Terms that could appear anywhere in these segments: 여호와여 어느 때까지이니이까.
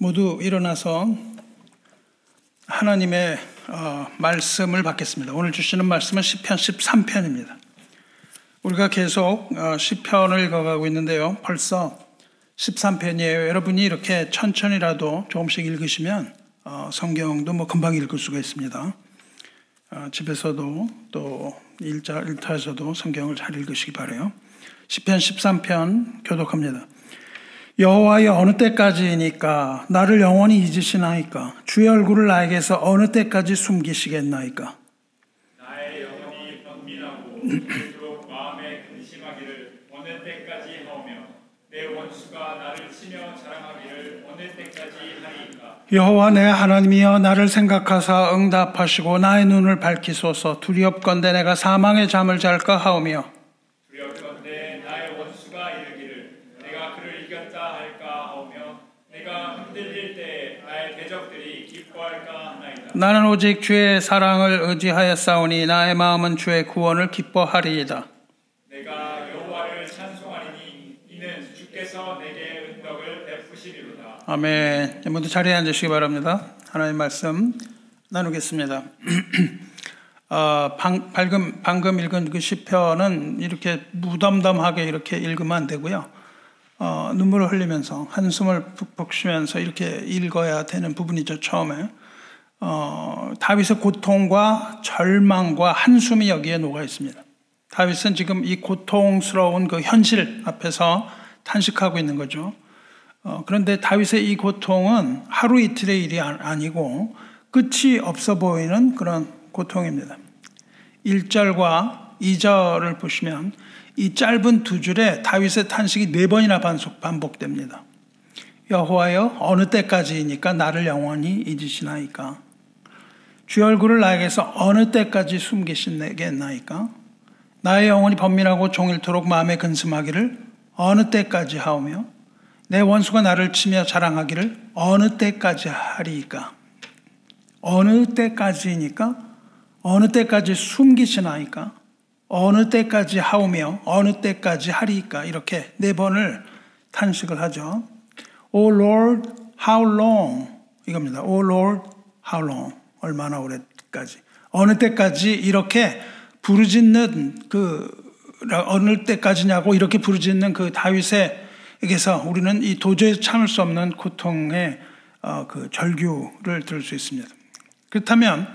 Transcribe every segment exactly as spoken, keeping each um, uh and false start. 모두 일어나서 하나님의 말씀을 받겠습니다. 오늘 주시는 말씀은 시편 십삼 편입니다. 우리가 계속 시편을 가고 있는데요. 벌써 십삼 편이에요. 여러분이 이렇게 천천히라도 조금씩 읽으시면 성경도 뭐 금방 읽을 수가 있습니다. 집에서도 또 일자, 일터에서도 성경을 잘 읽으시기 바라요. 시편 십삼 편 교독합니다. 여호와여 어느 때까지이니까 나를 영원히 잊으시나이까 주의 얼굴을 나에게서 어느 때까지 숨기시겠나이까. 나의 영혼이 번민하고 그토록 마음에 근심하기를 어느 때까지 하오며 내 원수가 나를 치며 자랑하기를 어느 때까지 하리이까. 여호와 내 하나님이여 나를 생각하사 응답하시고 나의 눈을 밝히소서. 두렵건대 내가 사망의 잠을 잘까 하오며 나는 오직 주의 사랑을 의지하여 싸우니 나의 마음은 주의 구원을 기뻐하리이다. 내가 여호와를 찬송하리니 이는 주께서 내게 은덕을 베푸시리로다. 아멘. 모두 자리에 앉으시기 바랍니다. 하나님 말씀 나누겠습니다. 어, 방, 방금, 방금 읽은 그 시편은 이렇게 무덤덤하게 이렇게 읽으면 안 되고요. 어, 눈물을 흘리면서 한숨을 푹푹 쉬면서 이렇게 읽어야 되는 부분이죠. 처음에. 어, 다윗의 고통과 절망과 한숨이 여기에 녹아 있습니다. 다윗은 지금 이 고통스러운 그 현실 앞에서 탄식하고 있는 거죠. 어, 그런데 다윗의 이 고통은 하루 이틀의 일이 아니고 끝이 없어 보이는 그런 고통입니다. 일 절과 이 절을 보시면 이 짧은 두 줄에 다윗의 탄식이 네 번이나 반복, 반복됩니다. 여호와여 어느 때까지이니까 나를 영원히 잊으시나이까. 주의 얼굴을 나에게서 어느 때까지 숨기시겠나이까? 나의 영혼이 번민하고 종일토록 마음에 근심하기를 어느 때까지 하오며 내 원수가 나를 치며 자랑하기를 어느 때까지 하리이까? 어느 때까지이니까? 어느 때까지 숨기시나이까? 어느 때까지 하오며 어느 때까지 하리이까? 이렇게 네 번을 탄식을 하죠. O Lord, how long? 이겁니다. O Lord, how long? 얼마나 오래까지? 어느 때까지 이렇게 부르짖는 그 어느 때까지냐고 이렇게 부르짖는 그 다윗에게서 우리는 이 도저히 참을 수 없는 고통의 어, 그 절규를 들을 수 있습니다. 그렇다면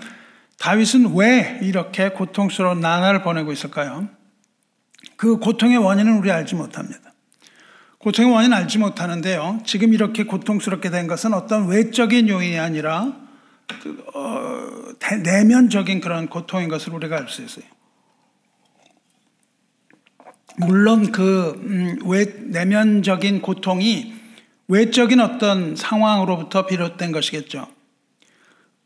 다윗은 왜 이렇게 고통스러운 나날을 보내고 있을까요? 그 고통의 원인은 우리 알지 못합니다. 고통의 원인은 알지 못하는데요. 지금 이렇게 고통스럽게 된 것은 어떤 외적인 요인이 아니라 그, 어, 대, 내면적인 그런 고통인 것을 우리가 알 수 있어요. 물론 그 음, 외, 내면적인 고통이 외적인 어떤 상황으로부터 비롯된 것이겠죠.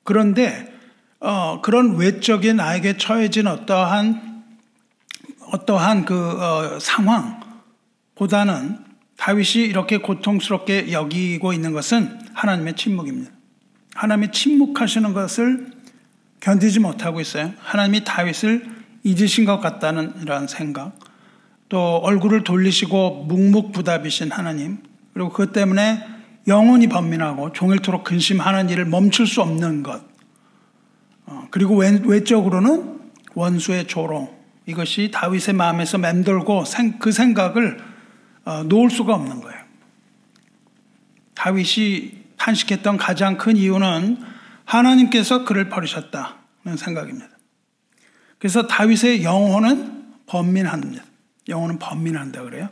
그런데 어, 그런 외적인 나에게 처해진 어떠한 어떠한 그 어, 상황보다는 다윗이 이렇게 고통스럽게 여기고 있는 것은 하나님의 침묵입니다. 하나님이 침묵하시는 것을 견디지 못하고 있어요. 하나님이 다윗을 잊으신 것 같다는 이런 생각, 또 얼굴을 돌리시고 묵묵부답이신 하나님, 그리고 그것 때문에 영원히 번민하고 종일토록 근심하는 일을 멈출 수 없는 것, 그리고 외적으로는 원수의 조롱, 이것이 다윗의 마음에서 맴돌고 그 생각을 놓을 수가 없는 거예요. 다윗이 탄식했던 가장 큰 이유는 하나님께서 그를 버리셨다는 생각입니다. 그래서 다윗의 영혼은 번민합니다. 영혼은 번민한다 그래요.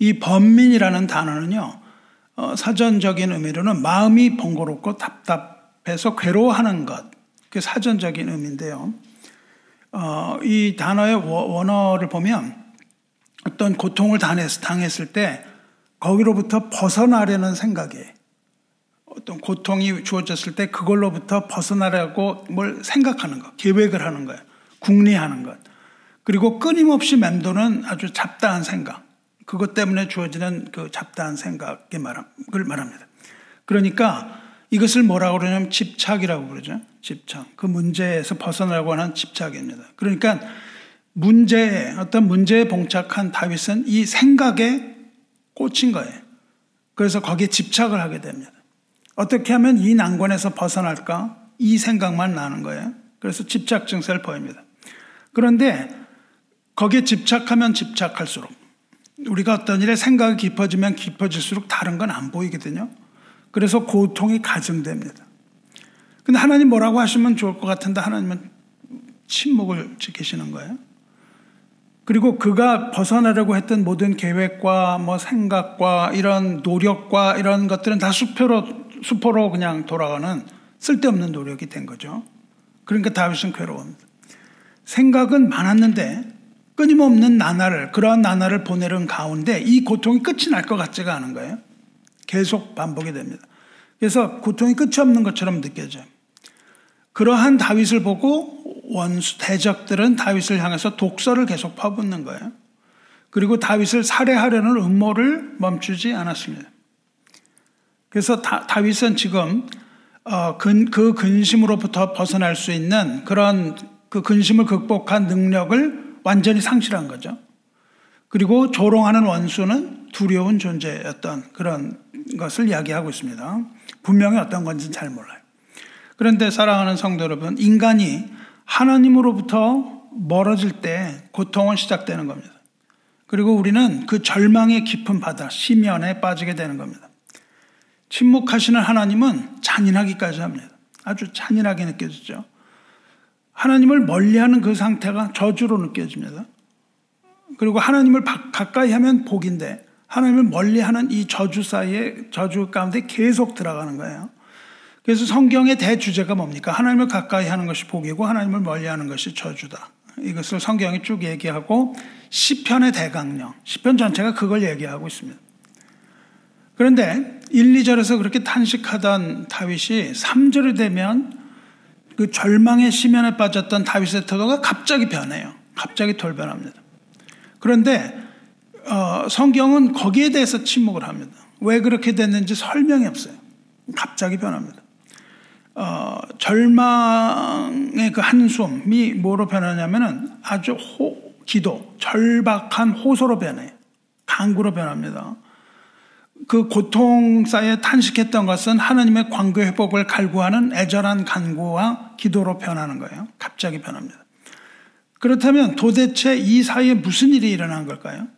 이 번민이라는 단어는요, 어, 사전적인 의미로는 마음이 번거롭고 답답해서 괴로워하는 것, 그게 사전적인 의미인데요. 어, 이 단어의 원어를 보면 어떤 고통을 당했을 때 거기로부터 벗어나려는 생각이, 어떤 고통이 주어졌을 때 그걸로부터 벗어나려고 뭘 생각하는 것, 계획을 하는 거예요. 궁리하는 것. 그리고 끊임없이 맴도는 아주 잡다한 생각. 그것 때문에 주어지는 그 잡다한 생각을 말합니다. 그러니까 이것을 뭐라고 그러냐면 집착이라고 그러죠. 집착. 그 문제에서 벗어나려고 하는 집착입니다. 그러니까 문제에, 어떤 문제에 봉착한 다윗은 이 생각에 꽂힌 거예요. 그래서 거기에 집착을 하게 됩니다. 어떻게 하면 이 난관에서 벗어날까? 이 생각만 나는 거예요. 그래서 집착 증세를 보입니다. 그런데 거기에 집착하면 집착할수록 우리가 어떤 일에 생각이 깊어지면 깊어질수록 다른 건 안 보이거든요. 그래서 고통이 가중됩니다. 근데 하나님 뭐라고 하시면 좋을 것 같은데 하나님은 침묵을 지키시는 거예요. 그리고 그가 벗어나려고 했던 모든 계획과 뭐 생각과 이런 노력과 이런 것들은 다 수포로, 수포로 그냥 돌아가는 쓸데없는 노력이 된 거죠. 그러니까 다윗은 괴로워합니다. 생각은 많았는데 끊임없는 나날을, 그러한 나날을 보내는 가운데 이 고통이 끝이 날 것 같지가 않은 거예요. 계속 반복이 됩니다. 그래서 고통이 끝이 없는 것처럼 느껴져요. 그러한 다윗을 보고 원수, 대적들은 다윗을 향해서 독설을 계속 퍼붓는 거예요. 그리고 다윗을 살해하려는 음모를 멈추지 않았습니다. 그래서 다, 다윗은 지금 어, 근, 그 근심으로부터 벗어날 수 있는 그런 그 근심을 극복한 능력을 완전히 상실한 거죠. 그리고 조롱하는 원수는 두려운 존재였던 그런 것을 이야기하고 있습니다. 분명히 어떤 건지는 잘 몰라요. 그런데 사랑하는 성도 여러분, 인간이 하나님으로부터 멀어질 때 고통은 시작되는 겁니다. 그리고 우리는 그 절망의 깊은 바다, 심연에 빠지게 되는 겁니다. 침묵하시는 하나님은 잔인하기까지 합니다. 아주 잔인하게 느껴지죠. 하나님을 멀리하는 그 상태가 저주로 느껴집니다. 그리고 하나님을 가까이 하면 복인데 하나님을 멀리하는 이 저주 사이에, 저주 가운데 계속 들어가는 거예요. 그래서 성경의 대주제가 뭡니까? 하나님을 가까이 하는 것이 복이고 하나님을 멀리하는 것이 저주다. 이것을 성경이 쭉 얘기하고 시편의 대강령, 시편 전체가 그걸 얘기하고 있습니다. 그런데 일, 이 절에서 그렇게 탄식하던 다윗이 삼 절이 되면 그 절망의 심연에 빠졌던 다윗의 태도가 갑자기 변해요. 갑자기 돌변합니다. 그런데 어, 성경은 거기에 대해서 침묵을 합니다. 왜 그렇게 됐는지 설명이 없어요. 갑자기 변합니다. 어, 절망의 그 한숨이 뭐로 변하냐면은 아주 호, 기도, 절박한 호소로 변해요. 간구로 변합니다. 그 고통 사이에 탄식했던 것은 하나님의 관계 회복을 갈구하는 애절한 간구와 기도로 변하는 거예요. 갑자기 변합니다. 그렇다면 도대체 이 사이에 무슨 일이 일어난 걸까요?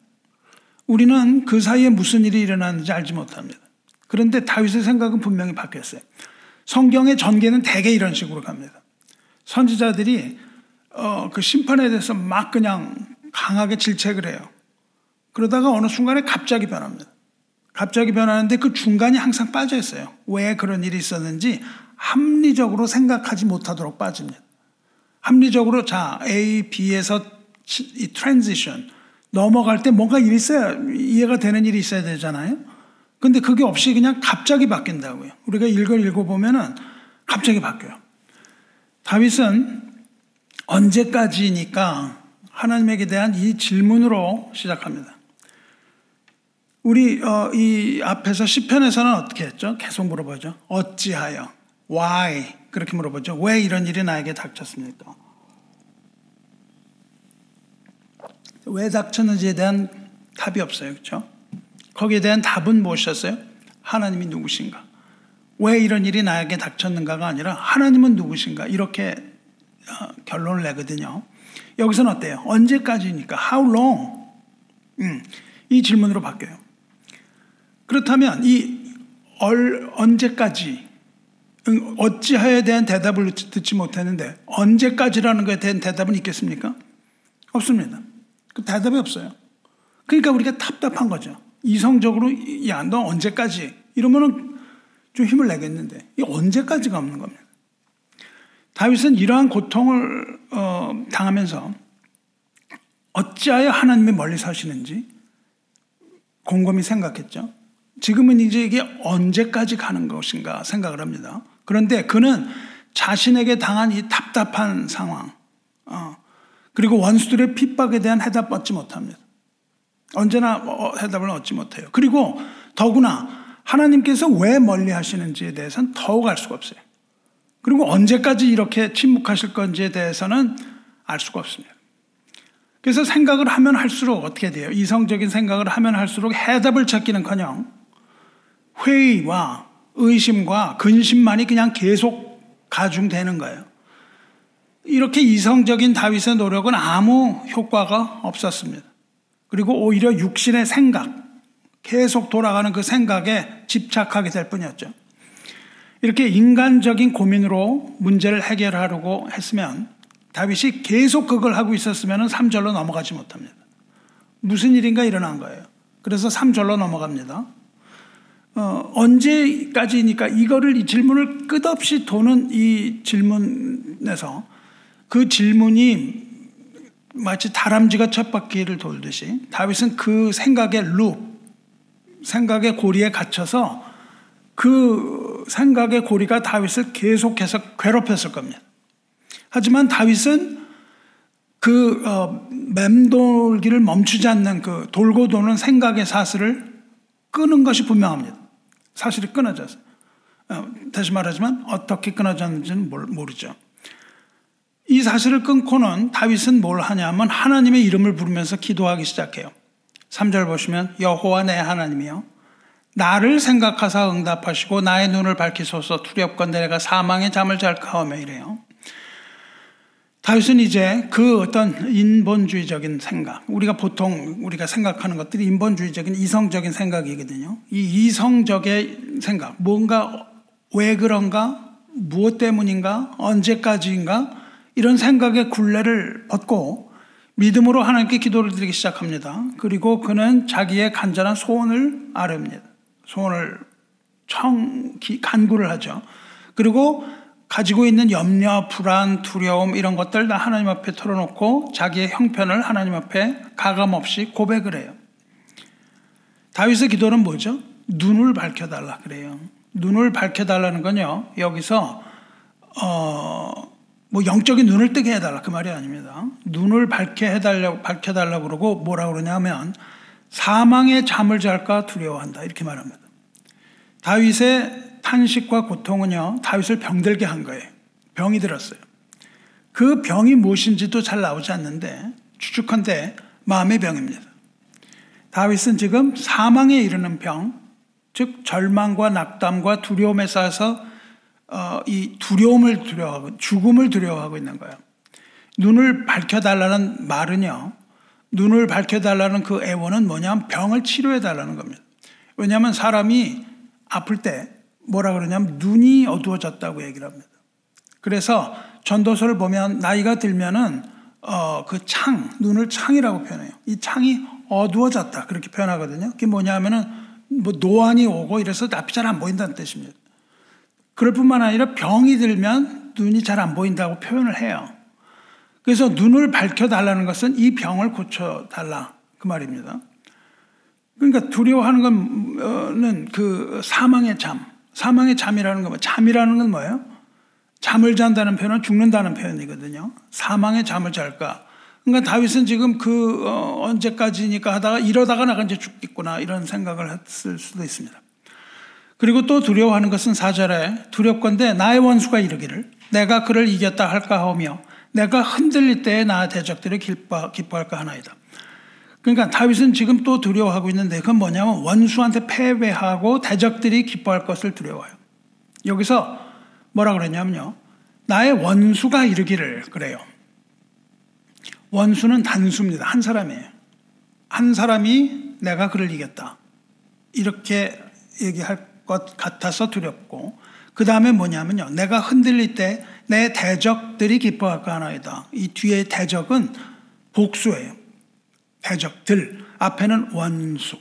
우리는 그 사이에 무슨 일이 일어났는지 알지 못합니다. 그런데 다윗의 생각은 분명히 바뀌었어요. 성경의 전개는 대개 이런 식으로 갑니다. 선지자들이 어, 그 심판에 대해서 막 그냥 강하게 질책을 해요. 그러다가 어느 순간에 갑자기 변합니다. 갑자기 변하는데 그 중간이 항상 빠져 있어요. 왜 그런 일이 있었는지 합리적으로 생각하지 못하도록 빠집니다. 합리적으로 자 A, B에서 이 트랜지션 넘어갈 때 뭔가 일이 있어야 이해가 되는 일이 있어야 되잖아요. 근데 그게 없이 그냥 갑자기 바뀐다고요. 우리가 읽어 읽어보면은 갑자기 바뀌어요. 다윗은 언제까지이니까 하나님에게 대한 이 질문으로 시작합니다. 우리 어, 이 앞에서 시편에서는 어떻게 했죠? 계속 물어보죠. 어찌하여, why 그렇게 물어보죠. 왜 이런 일이 나에게 닥쳤습니까? 왜 닥쳤는지에 대한 답이 없어요, 그렇죠? 거기에 대한 답은 무엇이었어요? 하나님이 누구신가? 왜 이런 일이 나에게 닥쳤는가가 아니라 하나님은 누구신가? 이렇게 어, 결론을 내거든요. 여기서는 어때요? 언제까지니까? How long? 음, 이 질문으로 바뀌어요. 그렇다면 이 얼, 언제까지 응, 어찌하여에 대한 대답을 듣지 못했는데 언제까지라는 것에 대한 대답은 있겠습니까? 없습니다. 그 대답이 없어요. 그러니까 우리가 답답한 거죠. 이성적으로 야, 너 언제까지 이러면은 좀 힘을 내겠는데 이 언제까지가 없는 겁니다. 다윗은 이러한 고통을 어, 당하면서 어찌하여 하나님이 멀리 사시는지 곰곰이 생각했죠. 지금은 이제 이게 언제까지 가는 것인가 생각을 합니다. 그런데 그는 자신에게 당한 이 답답한 상황, 어, 그리고 원수들의 핍박에 대한 해답 얻지 못합니다. 언제나 해답을 얻지 못해요. 그리고 더구나 하나님께서 왜 멀리 하시는지에 대해서는 더욱 알 수가 없어요. 그리고 언제까지 이렇게 침묵하실 건지에 대해서는 알 수가 없습니다. 그래서 생각을 하면 할수록 어떻게 돼요? 이성적인 생각을 하면 할수록 해답을 찾기는커녕 회의와 의심과 근심만이 그냥 계속 가중되는 거예요. 이렇게 이성적인 다윗의 노력은 아무 효과가 없었습니다. 그리고 오히려 육신의 생각, 계속 돌아가는 그 생각에 집착하게 될 뿐이었죠. 이렇게 인간적인 고민으로 문제를 해결하려고 했으면, 다윗이 계속 그걸 하고 있었으면 삼 절로 넘어가지 못합니다. 무슨 일인가 일어난 거예요. 그래서 삼 절로 넘어갑니다. 어, 언제까지이니까, 이거를, 이 질문을 끝없이 도는 이 질문에서, 그 질문이 마치 다람쥐가 쳇바퀴를 돌듯이 다윗은 그 생각의 룹, 생각의 고리에 갇혀서 그 생각의 고리가 다윗을 계속해서 괴롭혔을 겁니다. 하지만 다윗은 그 어, 맴돌기를 멈추지 않는 그 돌고 도는 생각의 사슬을 끊은 것이 분명합니다. 사실이 끊어졌어요. 다시 말하지만 어떻게 끊어졌는지는 모르죠. 이 사실을 끊고는 다윗은 뭘 하냐면 하나님의 이름을 부르면서 기도하기 시작해요. 삼 절 보시면, 여호와 내 하나님이여 나를 생각하사 응답하시고 나의 눈을 밝히소서. 두렵건대 내가 사망의 잠을 잘까오며 이래요. 다윗은 이제 그 어떤 인본주의적인 생각, 우리가 보통 우리가 생각하는 것들이 인본주의적인 이성적인 생각이거든요. 이 이성적인 생각, 뭔가 왜 그런가, 무엇 때문인가, 언제까지인가, 이런 생각의 굴레를 벗고 믿음으로 하나님께 기도를 드리기 시작합니다. 그리고 그는 자기의 간절한 소원을 아뢰옵니다. 소원을 청, 간구를 하죠. 그리고 가지고 있는 염려, 불안, 두려움 이런 것들 다 하나님 앞에 털어놓고 자기의 형편을 하나님 앞에 가감없이 고백을 해요. 다윗의 기도는 뭐죠? 눈을 밝혀달라 그래요. 눈을 밝혀달라는 건요, 여기서 어, 뭐 영적인 눈을 뜨게 해달라 그 말이 아닙니다. 눈을 밝혀달라고 밝혀달라 그러고 뭐라 그러냐면 사망의 잠을 잘까 두려워한다 이렇게 말합니다. 다윗의 탄식과 고통은요, 다윗을 병들게 한 거예요. 병이 들었어요. 그 병이 무엇인지도 잘 나오지 않는데 추측컨대 마음의 병입니다. 다윗은 지금 사망에 이르는 병, 즉 절망과 낙담과 두려움에 쌓여서 어, 이 두려움을 두려워하고 죽음을 두려워하고 있는 거예요. 눈을 밝혀달라는 말은요, 눈을 밝혀달라는 그 애원은 뭐냐면 병을 치료해달라는 겁니다. 왜냐하면 사람이 아플 때 뭐라 그러냐면 눈이 어두워졌다고 얘기를 합니다. 그래서 전도서를 보면 나이가 들면은 어, 그 창, 눈을 창이라고 표현해요. 이 창이 어두워졌다 그렇게 표현하거든요. 그게 뭐냐면은 뭐 노안이 오고 이래서 앞이 잘 안 보인다는 뜻입니다. 그럴 뿐만 아니라 병이 들면 눈이 잘 안 보인다고 표현을 해요. 그래서 눈을 밝혀달라는 것은 이 병을 고쳐달라 그 말입니다. 그러니까 두려워하는 거는 그 사망의 잠, 사망의 잠이라는 건, 잠이라는 건 뭐예요? 잠을 잔다는 표현은 죽는다는 표현이거든요. 사망의 잠을 잘까? 그러니까 다윗은 지금 그 어, 언제까지니까 하다가 이러다가 나가 이제 죽겠구나 이런 생각을 했을 수도 있습니다. 그리고 또 두려워하는 것은 사 절에 두렵건대 나의 원수가 이르기를 내가 그를 이겼다 할까 하며 내가 흔들릴 때에 나의 대적들이 기뻐, 기뻐할까 하나이다. 그러니까 다윗은 지금 또 두려워하고 있는데 그건 뭐냐면 원수한테 패배하고 대적들이 기뻐할 것을 두려워해요. 여기서 뭐라 그러냐면요, 나의 원수가 이르기를 그래요. 원수는 단수입니다. 한 사람이에요. 한 사람이 내가 그를 이겼다 이렇게 얘기할 것 같아서 두렵고, 그 다음에 뭐냐면요, 내가 흔들릴 때 내 대적들이 기뻐할까 하나이다. 이 뒤에 대적은 복수예요. 대적들, 앞에는 원수.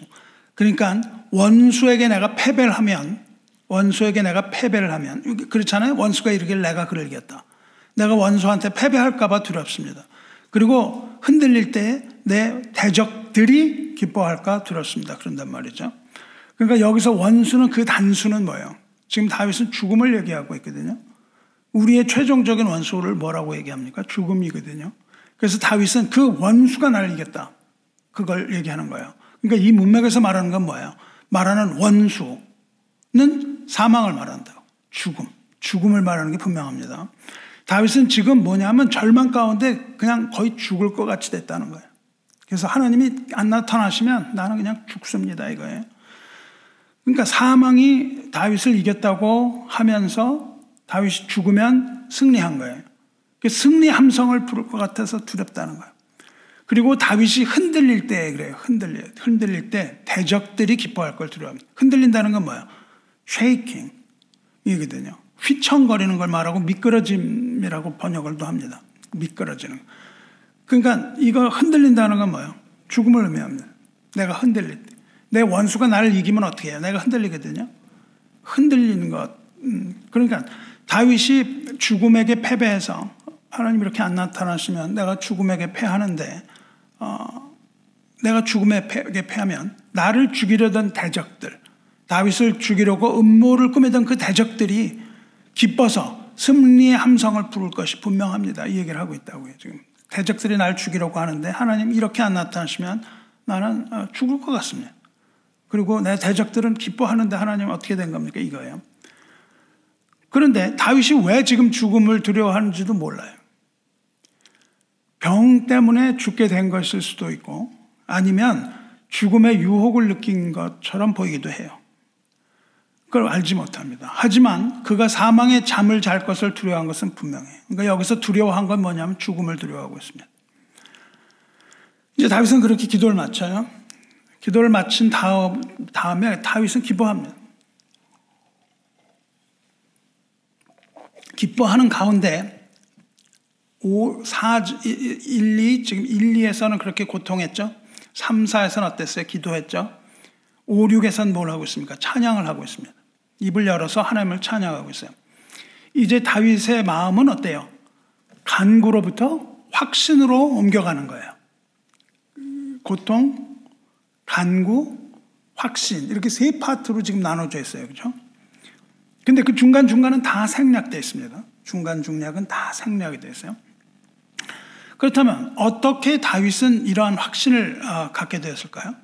그러니까 원수에게 내가 패배를 하면, 원수에게 내가 패배를 하면, 그렇잖아요. 원수가 이르길 내가 그를 이겼다. 내가 원수한테 패배할까 봐 두렵습니다. 그리고 흔들릴 때 내 대적들이 기뻐할까 두렵습니다. 그런단 말이죠. 그러니까 여기서 원수는, 그 단수는 뭐예요? 지금 다윗은 죽음을 얘기하고 있거든요. 우리의 최종적인 원수를 뭐라고 얘기합니까? 죽음이거든요. 그래서 다윗은 그 원수가 나를 이겼다 그걸 얘기하는 거예요. 그러니까 이 문맥에서 말하는 건 뭐예요? 말하는 원수는 사망을 말한다. 죽음. 죽음을 말하는 게 분명합니다. 다윗은 지금 뭐냐면 절망 가운데 그냥 거의 죽을 것 같이 됐다는 거예요. 그래서 하나님이 안 나타나시면 나는 그냥 죽습니다 이거예요. 그러니까 사망이 다윗을 이겼다고 하면서 다윗이 죽으면 승리한 거예요. 승리 함성을 부를 것 같아서 두렵다는 거예요. 그리고 다윗이 흔들릴 때 그래요. 흔들려, 흔들릴 때 대적들이 기뻐할 걸 두려워합니다. 흔들린다는 건 뭐예요? 쉐이킹이거든요. 휘청거리는 걸 말하고 미끄러짐이라고 번역을 또 합니다. 미끄러지는. 그러니까 이거 흔들린다는 건 뭐예요? 죽음을 의미합니다. 내가 흔들릴 때. 내 원수가 나를 이기면 어떻게 해요? 내가 흔들리거든요. 흔들리는 것. 그러니까 다윗이 죽음에게 패배해서 하나님 이렇게 안 나타나시면 내가 죽음에게 패하는데 어, 내가 죽음에게 패하면 나를 죽이려던 대적들, 다윗을 죽이려고 음모를 꾸미던 그 대적들이 기뻐서 승리의 함성을 부를 것이 분명합니다. 이 얘기를 하고 있다고요. 지금 대적들이 날 죽이려고 하는데 하나님 이렇게 안 나타나시면 나는 죽을 것 같습니다. 그리고 내 대적들은 기뻐하는데 하나님 어떻게 된 겁니까? 이거예요. 그런데 다윗이 왜 지금 죽음을 두려워하는지도 몰라요. 병 때문에 죽게 된 것일 수도 있고 아니면 죽음의 유혹을 느낀 것처럼 보이기도 해요. 그걸 알지 못합니다. 하지만 그가 사망의 잠을 잘 것을 두려워한 것은 분명해요. 그러니까 여기서 두려워한 건 뭐냐면 죽음을 두려워하고 있습니다. 이제 다윗은 그렇게 기도를 마쳐요. 기도를 마친 다음, 다음에 다윗은 기뻐합니다. 기뻐하는 가운데 오, 사, 일, 이, 지금 일, 이에서는 그렇게 고통했죠. 삼, 사에서는 어땠어요? 기도했죠. 오, 육에서는 뭘 하고 있습니까? 찬양을 하고 있습니다. 입을 열어서 하나님을 찬양하고 있어요. 이제 다윗의 마음은 어때요? 간구로부터 확신으로 옮겨가는 거예요. 고통, 간구, 확신 이렇게 세 파트로 지금 나눠져 있어요. 그렇죠? 근데 그 중간중간은 다 생략되어 있습니다. 중간중략은 다 생략이 되어 있어요. 그렇다면 어떻게 다윗은 이러한 확신을 어, 갖게 되었을까요?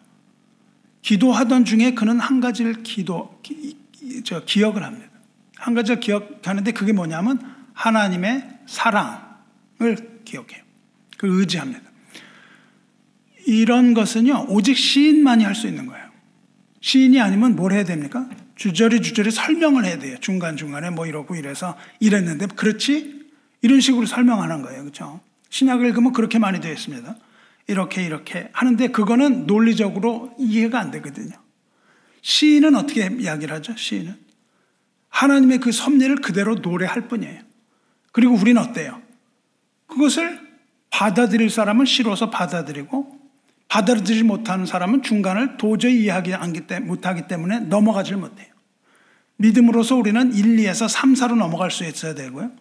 기도하던 중에 그는 한 가지를 기도, 기, 저, 기억을 합니다. 한 가지를 기억하는데 그게 뭐냐면 하나님의 사랑을 기억해요. 그걸 의지합니다. 이런 것은요, 오직 시인만이 할 수 있는 거예요. 시인이 아니면 뭘 해야 됩니까? 주저리 주저리 설명을 해야 돼요. 중간중간에 뭐 이러고 이래서 이랬는데 그렇지? 이런 식으로 설명하는 거예요. 그렇죠? 신약을 읽으면 그렇게 많이 되어 있습니다. 이렇게 이렇게 하는데 그거는 논리적으로 이해가 안 되거든요. 시인은 어떻게 이야기를 하죠? 시인은 하나님의 그 섭리를 그대로 노래할 뿐이에요. 그리고 우리는 어때요? 그것을 받아들일 사람은 싫어서 받아들이고 받아들이지 못하는 사람은 중간을 도저히 이해하지 못하기 때문에 넘어가질 못해요. 믿음으로서 우리는 일, 이에서 삼, 사로 넘어갈 수 있어야 되고요.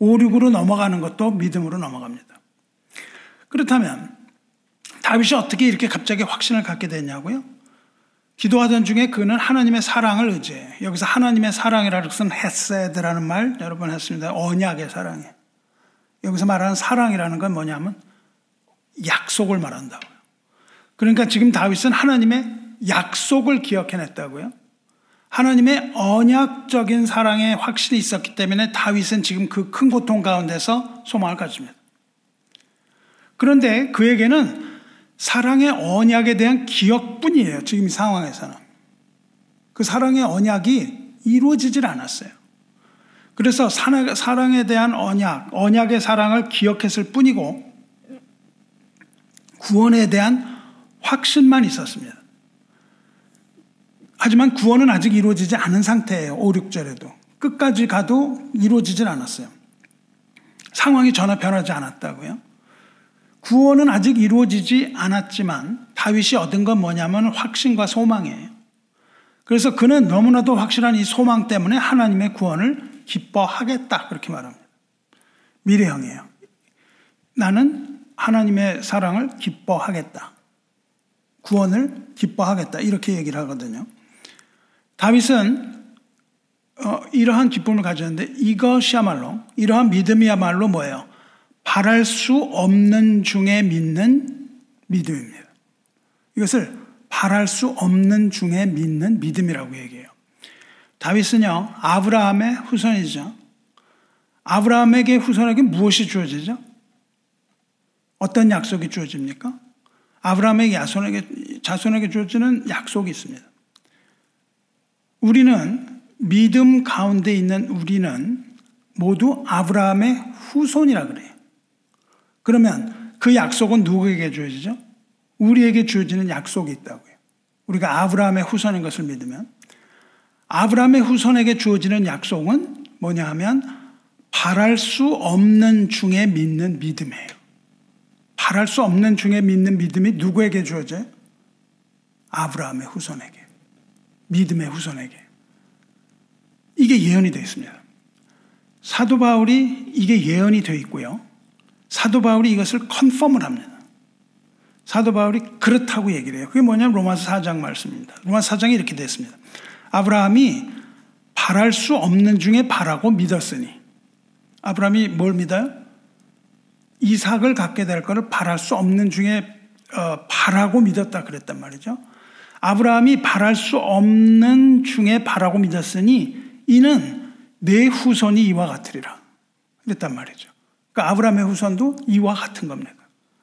오, 육으로 넘어가는 것도 믿음으로 넘어갑니다. 그렇다면 다윗이 어떻게 이렇게 갑자기 확신을 갖게 됐냐고요? 기도하던 중에 그는 하나님의 사랑을 의지해요. 여기서 하나님의 사랑이라는 것은 헤세드라는 말 여러 번 했습니다. 언약의 사랑이에요. 여기서 말하는 사랑이라는 건 뭐냐면 약속을 말한다고요. 그러니까 지금 다윗은 하나님의 약속을 기억해냈다고요. 하나님의 언약적인 사랑에 확신이 있었기 때문에 다윗은 지금 그 큰 고통 가운데서 소망을 가집니다. 그런데 그에게는 사랑의 언약에 대한 기억뿐이에요. 지금 이 상황에서는. 그 사랑의 언약이 이루어지질 않았어요. 그래서 사랑에 대한 언약, 언약의 사랑을 기억했을 뿐이고 구원에 대한 확신만 있었습니다. 하지만 구원은 아직 이루어지지 않은 상태예요. 오, 육 절에도. 끝까지 가도 이루어지진 않았어요. 상황이 전혀 변하지 않았다고요. 구원은 아직 이루어지지 않았지만 다윗이 얻은 건 뭐냐면 확신과 소망이에요. 그래서 그는 너무나도 확실한 이 소망 때문에 하나님의 구원을 기뻐하겠다. 그렇게 말합니다. 미래형이에요. 나는 하나님의 사랑을 기뻐하겠다. 구원을 기뻐하겠다. 이렇게 얘기를 하거든요. 다윗은 어, 이러한 기쁨을 가졌는데 이것이야말로 이러한 믿음이야말로 뭐예요? 바랄 수 없는 중에 믿는 믿음입니다. 이것을 바랄 수 없는 중에 믿는 믿음이라고 얘기해요. 다윗은요. 아브라함의 후손이죠. 아브라함에게 후손에게 무엇이 주어지죠? 어떤 약속이 주어집니까? 아브라함에게 자손에게, 자손에게 주어지는 약속이 있습니다. 우리는 믿음 가운데 있는 우리는 모두 아브라함의 후손이라 그래요. 그러면 그 약속은 누구에게 주어지죠? 우리에게 주어지는 약속이 있다고요. 우리가 아브라함의 후손인 것을 믿으면 아브라함의 후손에게 주어지는 약속은 뭐냐 하면 바랄 수 없는 중에 믿는 믿음이에요. 바랄 수 없는 중에 믿는 믿음이 누구에게 주어져요? 아브라함의 후손에게. 믿음의 후손에게. 이게 예언이 되어 있습니다. 사도 바울이 이게 예언이 되어 있고요. 사도 바울이 이것을 컨펌을 합니다. 사도 바울이 그렇다고 얘기를 해요. 그게 뭐냐면 로마서 사 장 말씀입니다. 로마서 사 장이 이렇게 되어 있습니다. 아브라함이 바랄 수 없는 중에 바라고 믿었으니. 아브라함이 뭘 믿어요? 이삭을 갖게 될 것을 바랄 수 없는 중에 어, 바라고 믿었다 그랬단 말이죠. 아브라함이 바랄 수 없는 중에 바라고 믿었으니 이는 내 후손이 이와 같으리라 그랬단 말이죠. 그러니까 아브라함의 후손도 이와 같은 겁니다.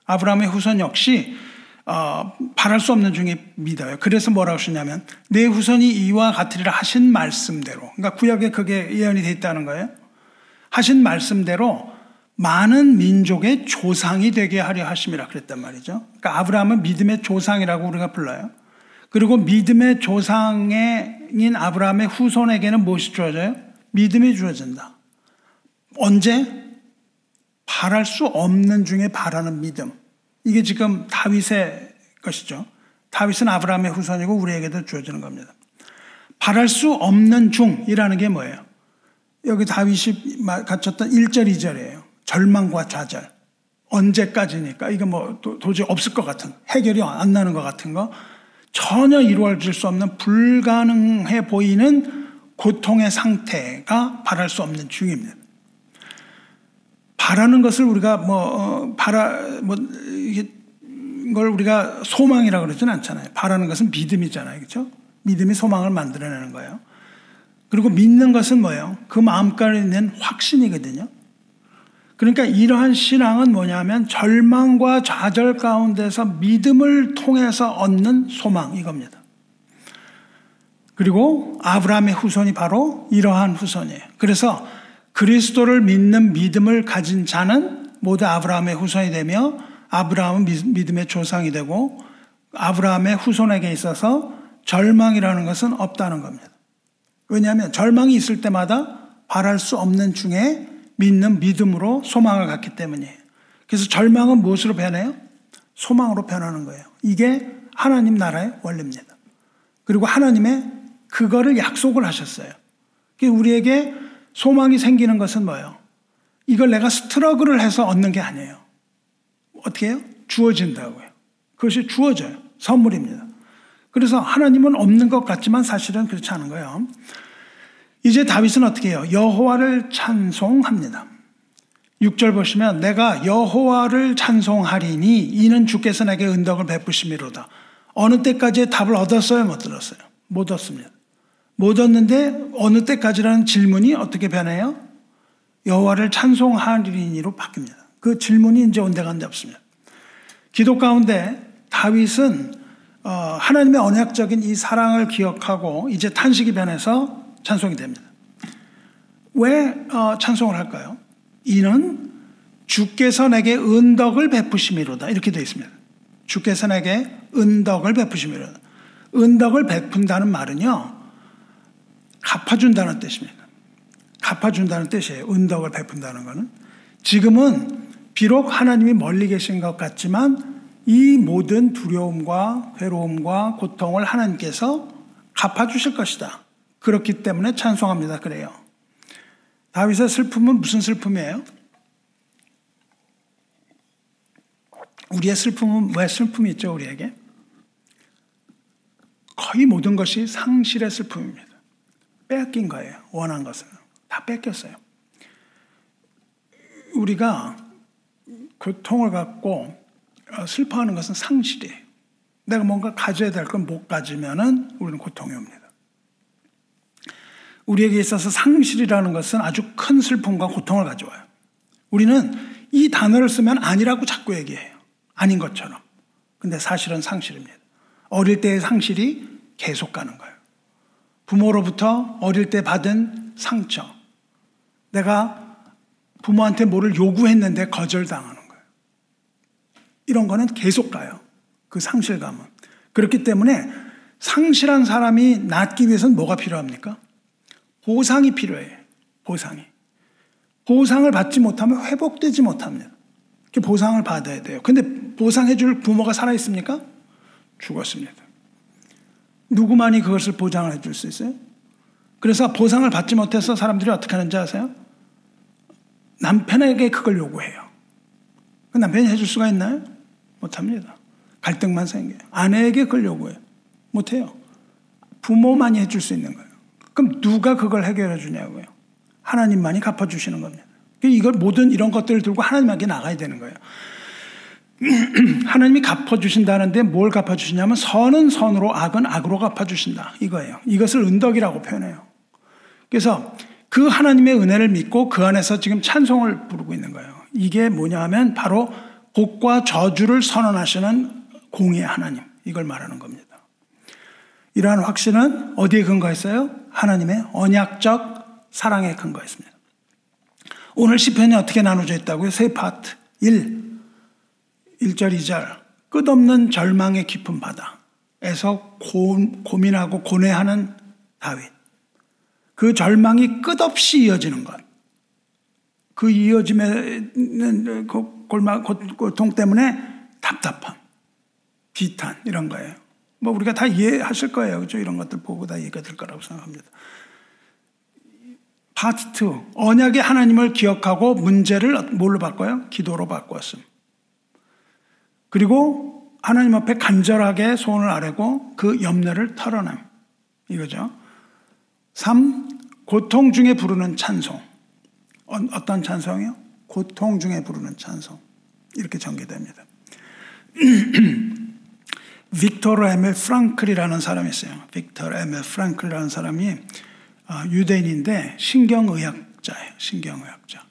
아브라함의 후손 역시 어, 바랄 수 없는 중에 믿어요. 그래서 뭐라고 하시냐면 내 후손이 이와 같으리라 하신 말씀대로, 그러니까 구약에 그게 예언이 되어 있다는 거예요. 하신 말씀대로 많은 민족의 조상이 되게 하려 하심이라 그랬단 말이죠. 그러니까 아브라함은 믿음의 조상이라고 우리가 불러요. 그리고 믿음의 조상인 아브라함의 후손에게는 무엇이 주어져요? 믿음이 주어진다. 언제? 바랄 수 없는 중에 바라는 믿음. 이게 지금 다윗의 것이죠. 다윗은 아브라함의 후손이고 우리에게도 주어지는 겁니다. 바랄 수 없는 중이라는 게 뭐예요? 여기 다윗이 갖췄던 일 절, 이 절이에요. 절망과 좌절. 언제까지니까? 이거 뭐 도저히 없을 것 같은, 해결이 안 나는 것 같은 거. 전혀 이루어질 수 없는 불가능해 보이는 고통의 상태가 바랄 수 없는 중입니다. 바라는 것을 우리가 뭐, 바라, 뭐, 이걸 우리가 소망이라고 그러진 않잖아요. 바라는 것은 믿음이잖아요. 그죠? 믿음이 소망을 만들어내는 거예요. 그리고 믿는 것은 뭐예요? 그 마음가짐에 있는 확신이거든요. 그러니까 이러한 신앙은 뭐냐면 절망과 좌절 가운데서 믿음을 통해서 얻는 소망, 이겁니다. 그리고 아브라함의 후손이 바로 이러한 후손이에요. 그래서 그리스도를 믿는 믿음을 가진 자는 모두 아브라함의 후손이 되며 아브라함은 믿음의 조상이 되고 아브라함의 후손에게 있어서 절망이라는 것은 없다는 겁니다. 왜냐하면 절망이 있을 때마다 바랄 수 없는 중에 믿는 믿음으로 소망을 갖기 때문이에요. 그래서 절망은 무엇으로 변해요? 소망으로 변하는 거예요. 이게 하나님 나라의 원리입니다. 그리고 하나님의 그거를 약속을 하셨어요. 우리에게 소망이 생기는 것은 뭐예요? 이걸 내가 스트러글을 해서 얻는 게 아니에요. 어떻게 해요? 주어진다고요. 그것이 주어져요. 선물입니다. 그래서 하나님은 없는 것 같지만 사실은 그렇지 않은 거예요. 이제 다윗은 어떻게 해요? 여호와를 찬송합니다. 육 절 보시면 내가 여호와를 찬송하리니 이는 주께서 내게 은덕을 베푸심이로다. 어느 때까지의 답을 얻었어요? 못 들었어요? 못 얻습니다. 못 얻는데 어느 때까지라는 질문이 어떻게 변해요? 여호와를 찬송하리니로 바뀝니다. 그 질문이 이제 온데간데 없습니다. 기도 가운데 다윗은 어, 하나님의 언약적인 이 사랑을 기억하고 이제 탄식이 변해서 찬송이 됩니다. 왜 어, 찬송을 할까요? 이는 주께서 내게 은덕을 베푸심이로다. 이렇게 되어 있습니다. 주께서 내게 은덕을 베푸심이로다. 은덕을 베푼다는 말은요, 갚아준다는 뜻입니다. 갚아준다는 뜻이에요. 은덕을 베푼다는 것은. 지금은 비록 하나님이 멀리 계신 것 같지만 이 모든 두려움과 괴로움과 고통을 하나님께서 갚아주실 것이다. 그렇기 때문에 찬송합니다. 그래요. 다윗의 슬픔은 무슨 슬픔이에요? 우리의 슬픔은 왜 슬픔이 있죠, 우리에게? 거의 모든 것이 상실의 슬픔입니다. 빼앗긴 거예요. 원한 것은. 다 뺏겼어요. 우리가 고통을 갖고 슬퍼하는 것은 상실이에요. 내가 뭔가 가져야 될 걸 못 가지면은 우리는 고통이 옵니다. 우리에게 있어서 상실이라는 것은 아주 큰 슬픔과 고통을 가져와요. 우리는 이 단어를 쓰면 아니라고 자꾸 얘기해요. 아닌 것처럼. 근데 사실은 상실입니다. 어릴 때의 상실이 계속 가는 거예요. 부모로부터 어릴 때 받은 상처, 내가 부모한테 뭐를 요구했는데 거절당하는 거예요. 이런 거는 계속 가요. 그 상실감은. 그렇기 때문에 상실한 사람이 낫기 위해서는 뭐가 필요합니까? 보상이 필요해요. 보상이. 보상을 받지 못하면 회복되지 못합니다. 보상을 받아야 돼요. 근데 보상해 줄 부모가 살아있습니까? 죽었습니다. 누구만이 그것을 보장을 해줄 수 있어요? 그래서 보상을 받지 못해서 사람들이 어떻게 하는지 아세요? 남편에게 그걸 요구해요. 그 남편이 해줄 수가 있나요? 못합니다. 갈등만 생겨요. 아내에게 그걸 요구해요. 못해요. 부모만이 해줄 수 있는 거예요. 그럼 누가 그걸 해결해 주냐고요? 하나님만이 갚아주시는 겁니다. 이걸 모든 이런 것들을 들고 하나님에게 나가야 되는 거예요. 하나님이 갚아주신다는데 뭘 갚아주시냐면 선은 선으로 악은 악으로 갚아주신다 이거예요. 이것을 은덕이라고 표현해요. 그래서 그 하나님의 은혜를 믿고 그 안에서 지금 찬송을 부르고 있는 거예요. 이게 뭐냐 하면 바로 복과 저주를 선언하시는 공의의 하나님, 이걸 말하는 겁니다. 이러한 확신은 어디에 근거했어요? 하나님의 언약적 사랑에 근거했습니다. 오늘 시편이 어떻게 나눠져 있다고요? 세 파트. 일, 일 절, 이 절. 끝없는 절망의 깊은 바다에서 고, 고민하고 고뇌하는 다윗. 그 절망이 끝없이 이어지는 것. 그 이어짐에는 고통 때문에 답답함, 비탄 이런 거예요. 뭐 우리가 다 이해하실 거예요. 그렇죠? 이런 것들 보고 다 이해가 될 거라고 생각합니다. 파트 이, 언약의 하나님을 기억하고 문제를 뭘로 바꿔요? 기도로 바꾸었음. 그리고 하나님 앞에 간절하게 소원을 아뢰고 그 염려를 털어냄. 이거죠. 삼, 고통 중에 부르는 찬송. 어떤 찬송이요? 고통 중에 부르는 찬송. 이렇게 전개됩니다. 빅터 엠 엘 프랑클이라는 사람이 있어요. 빅터 엠 엘 프랑클이라는 사람이 유대인인데 신경의학자예요. 신경의학자.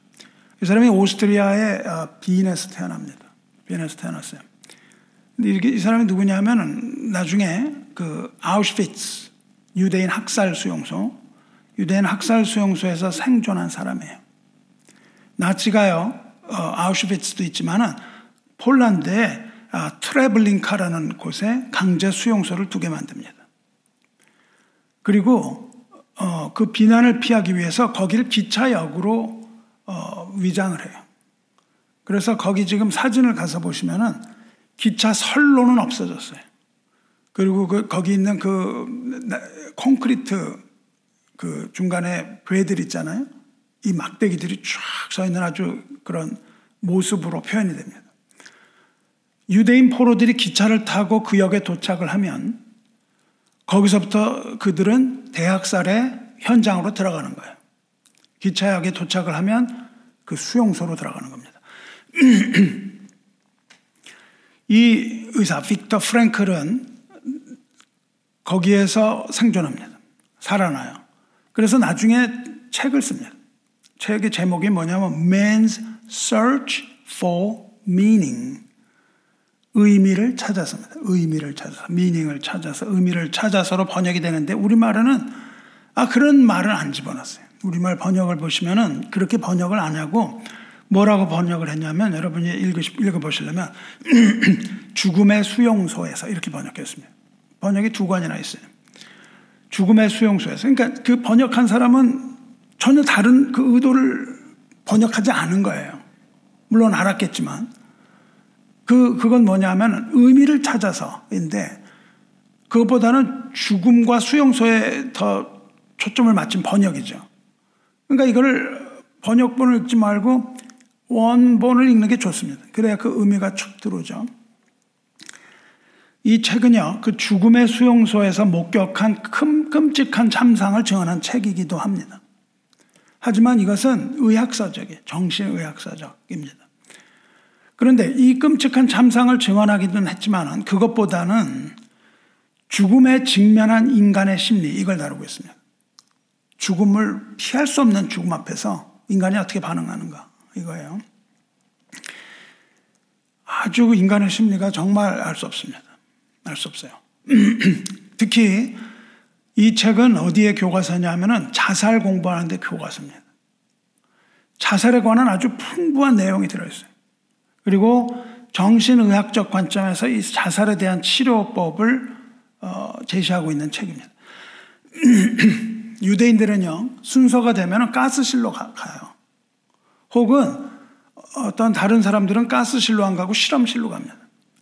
이 사람이 오스트리아의 비엔에서 태어납니다. 비엔에서 태어났어요. 근데 이 사람이 누구냐면 나중에 그 아우슈비츠 유대인 학살 수용소, 유대인 학살 수용소에서 생존한 사람이에요. 나치가요, 아우슈비츠도 있지만은 폴란드의 트레블링카라는 곳에 강제 수용소를 두 개 만듭니다. 그리고 어, 그 비난을 피하기 위해서 거기를 기차역으로 어, 위장을 해요. 그래서 거기 지금 사진을 가서 보시면은 기차 선로는 없어졌어요. 그리고 그, 거기 있는 그 콘크리트 그 중간에 배들 있잖아요. 이 막대기들이 쫙 서 있는 아주 그런 모습으로 표현이 됩니다. 유대인 포로들이 기차를 타고 그 역에 도착을 하면 거기서부터 그들은 대학살의 현장으로 들어가는 거예요. 기차역에 도착을 하면 그 수용소로 들어가는 겁니다. 이 의사 빅터 프랭클은 거기에서 생존합니다. 살아나요. 그래서 나중에 책을 씁니다. 책의 제목이 뭐냐면 Man's Search for Meaning. 의미를 찾아서입니다. 의미를 찾아서, 미닝을 찾아서, 의미를 찾아서로 번역이 되는데 우리말에는 아 그런 말은 안 집어넣었어요. 우리말 번역을 보시면은 그렇게 번역을 안 하고 뭐라고 번역을 했냐면 여러분이 읽어보시려면 죽음의 수용소에서 이렇게 번역했습니다. 번역이 두 권이나 있어요. 죽음의 수용소에서. 그러니까 그 번역한 사람은 전혀 다른 그 의도를 번역하지 않은 거예요. 물론 알았겠지만. 그, 그건 뭐냐 하면 의미를 찾아서인데 그것보다는 죽음과 수용소에 더 초점을 맞춘 번역이죠. 그러니까 이거를 번역본을 읽지 말고 원본을 읽는 게 좋습니다. 그래야 그 의미가 촥 들어오죠. 이 책은요, 그 죽음의 수용소에서 목격한 큼, 끔찍한 참상을 증언한 책이기도 합니다. 하지만 이것은 의학서적이에요. 정신의학서적입니다. 그런데 이 끔찍한 참상을 증언하기는 했지만 그것보다는 죽음에 직면한 인간의 심리, 이걸 다루고 있습니다. 죽음을 피할 수 없는 죽음 앞에서 인간이 어떻게 반응하는가 이거예요. 아주 인간의 심리가 정말 알 수 없습니다. 알 수 없어요. 특히 이 책은 어디에 교과서냐 하면은 자살 공부하는 데 교과서입니다. 자살에 관한 아주 풍부한 내용이 들어있어요. 그리고 정신의학적 관점에서 이 자살에 대한 치료법을 어, 제시하고 있는 책입니다. 유대인들은요, 순서가 되면 가스실로 가, 가요. 혹은 어떤 다른 사람들은 가스실로 안 가고 실험실로 갑니다.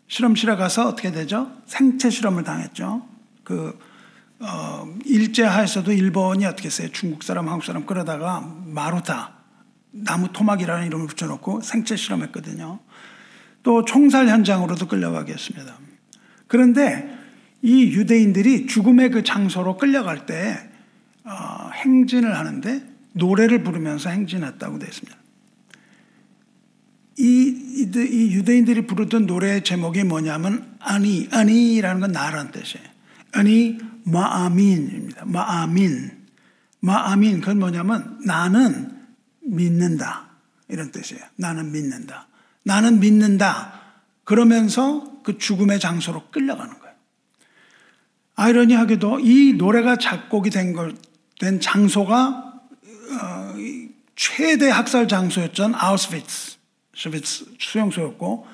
실험실에 가서 어떻게 되죠? 생체 실험을 당했죠. 그, 어, 일제하에서도 일본이 어떻게 했어요? 중국 사람, 한국 사람 끌어다가 마루타, 나무 토막이라는 이름을 붙여놓고 생체 실험했거든요. 또 총살 현장으로도 끌려가게 했습니다. 그런데 이 유대인들이 죽음의 그 장소로 끌려갈 때 어, 행진을 하는데 노래를 부르면서 행진했다고 되어 있습니다. 이, 이, 이 유대인들이 부르던 노래의 제목이 뭐냐면 아니, 아니라는 건 나라는 뜻이에요. 아니, 마아민입니다. 마아민. 마아민, 그건 뭐냐면 나는 믿는다. 이런 뜻이에요. 나는 믿는다. 나는 믿는다. 그러면서 그 죽음의 장소로 끌려가는 거예요. 아이러니하게도 이 노래가 작곡이 된, 걸, 된 장소가 어, 최대 학살 장소였던 아우슈비츠 수용소였고,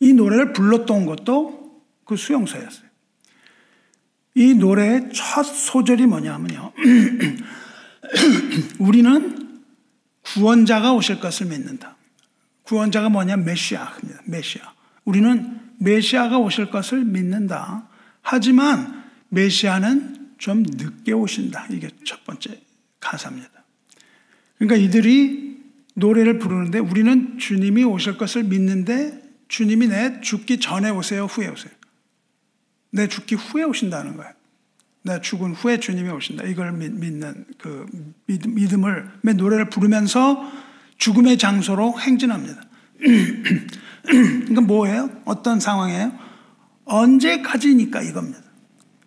이 노래를 불렀던 것도 그 수용소였어요. 이 노래의 첫 소절이 뭐냐면요. 우리는 구원자가 오실 것을 믿는다. 구원자가 뭐냐? 메시아입니다. 메시아. 우리는 메시아가 오실 것을 믿는다. 하지만 메시아는 좀 늦게 오신다. 이게 첫 번째 가사입니다. 그러니까 이들이 노래를 부르는데 우리는 주님이 오실 것을 믿는데 주님이 내 죽기 전에 오세요? 후에 오세요? 내 죽기 후에 오신다는 거예요. 나 죽은 후에 주님이 오신다. 이걸 믿는 그 믿음을 맨 노래를 부르면서 죽음의 장소로 행진합니다. 그러니까 뭐예요? 어떤 상황이에요? 언제까지니까 이겁니다.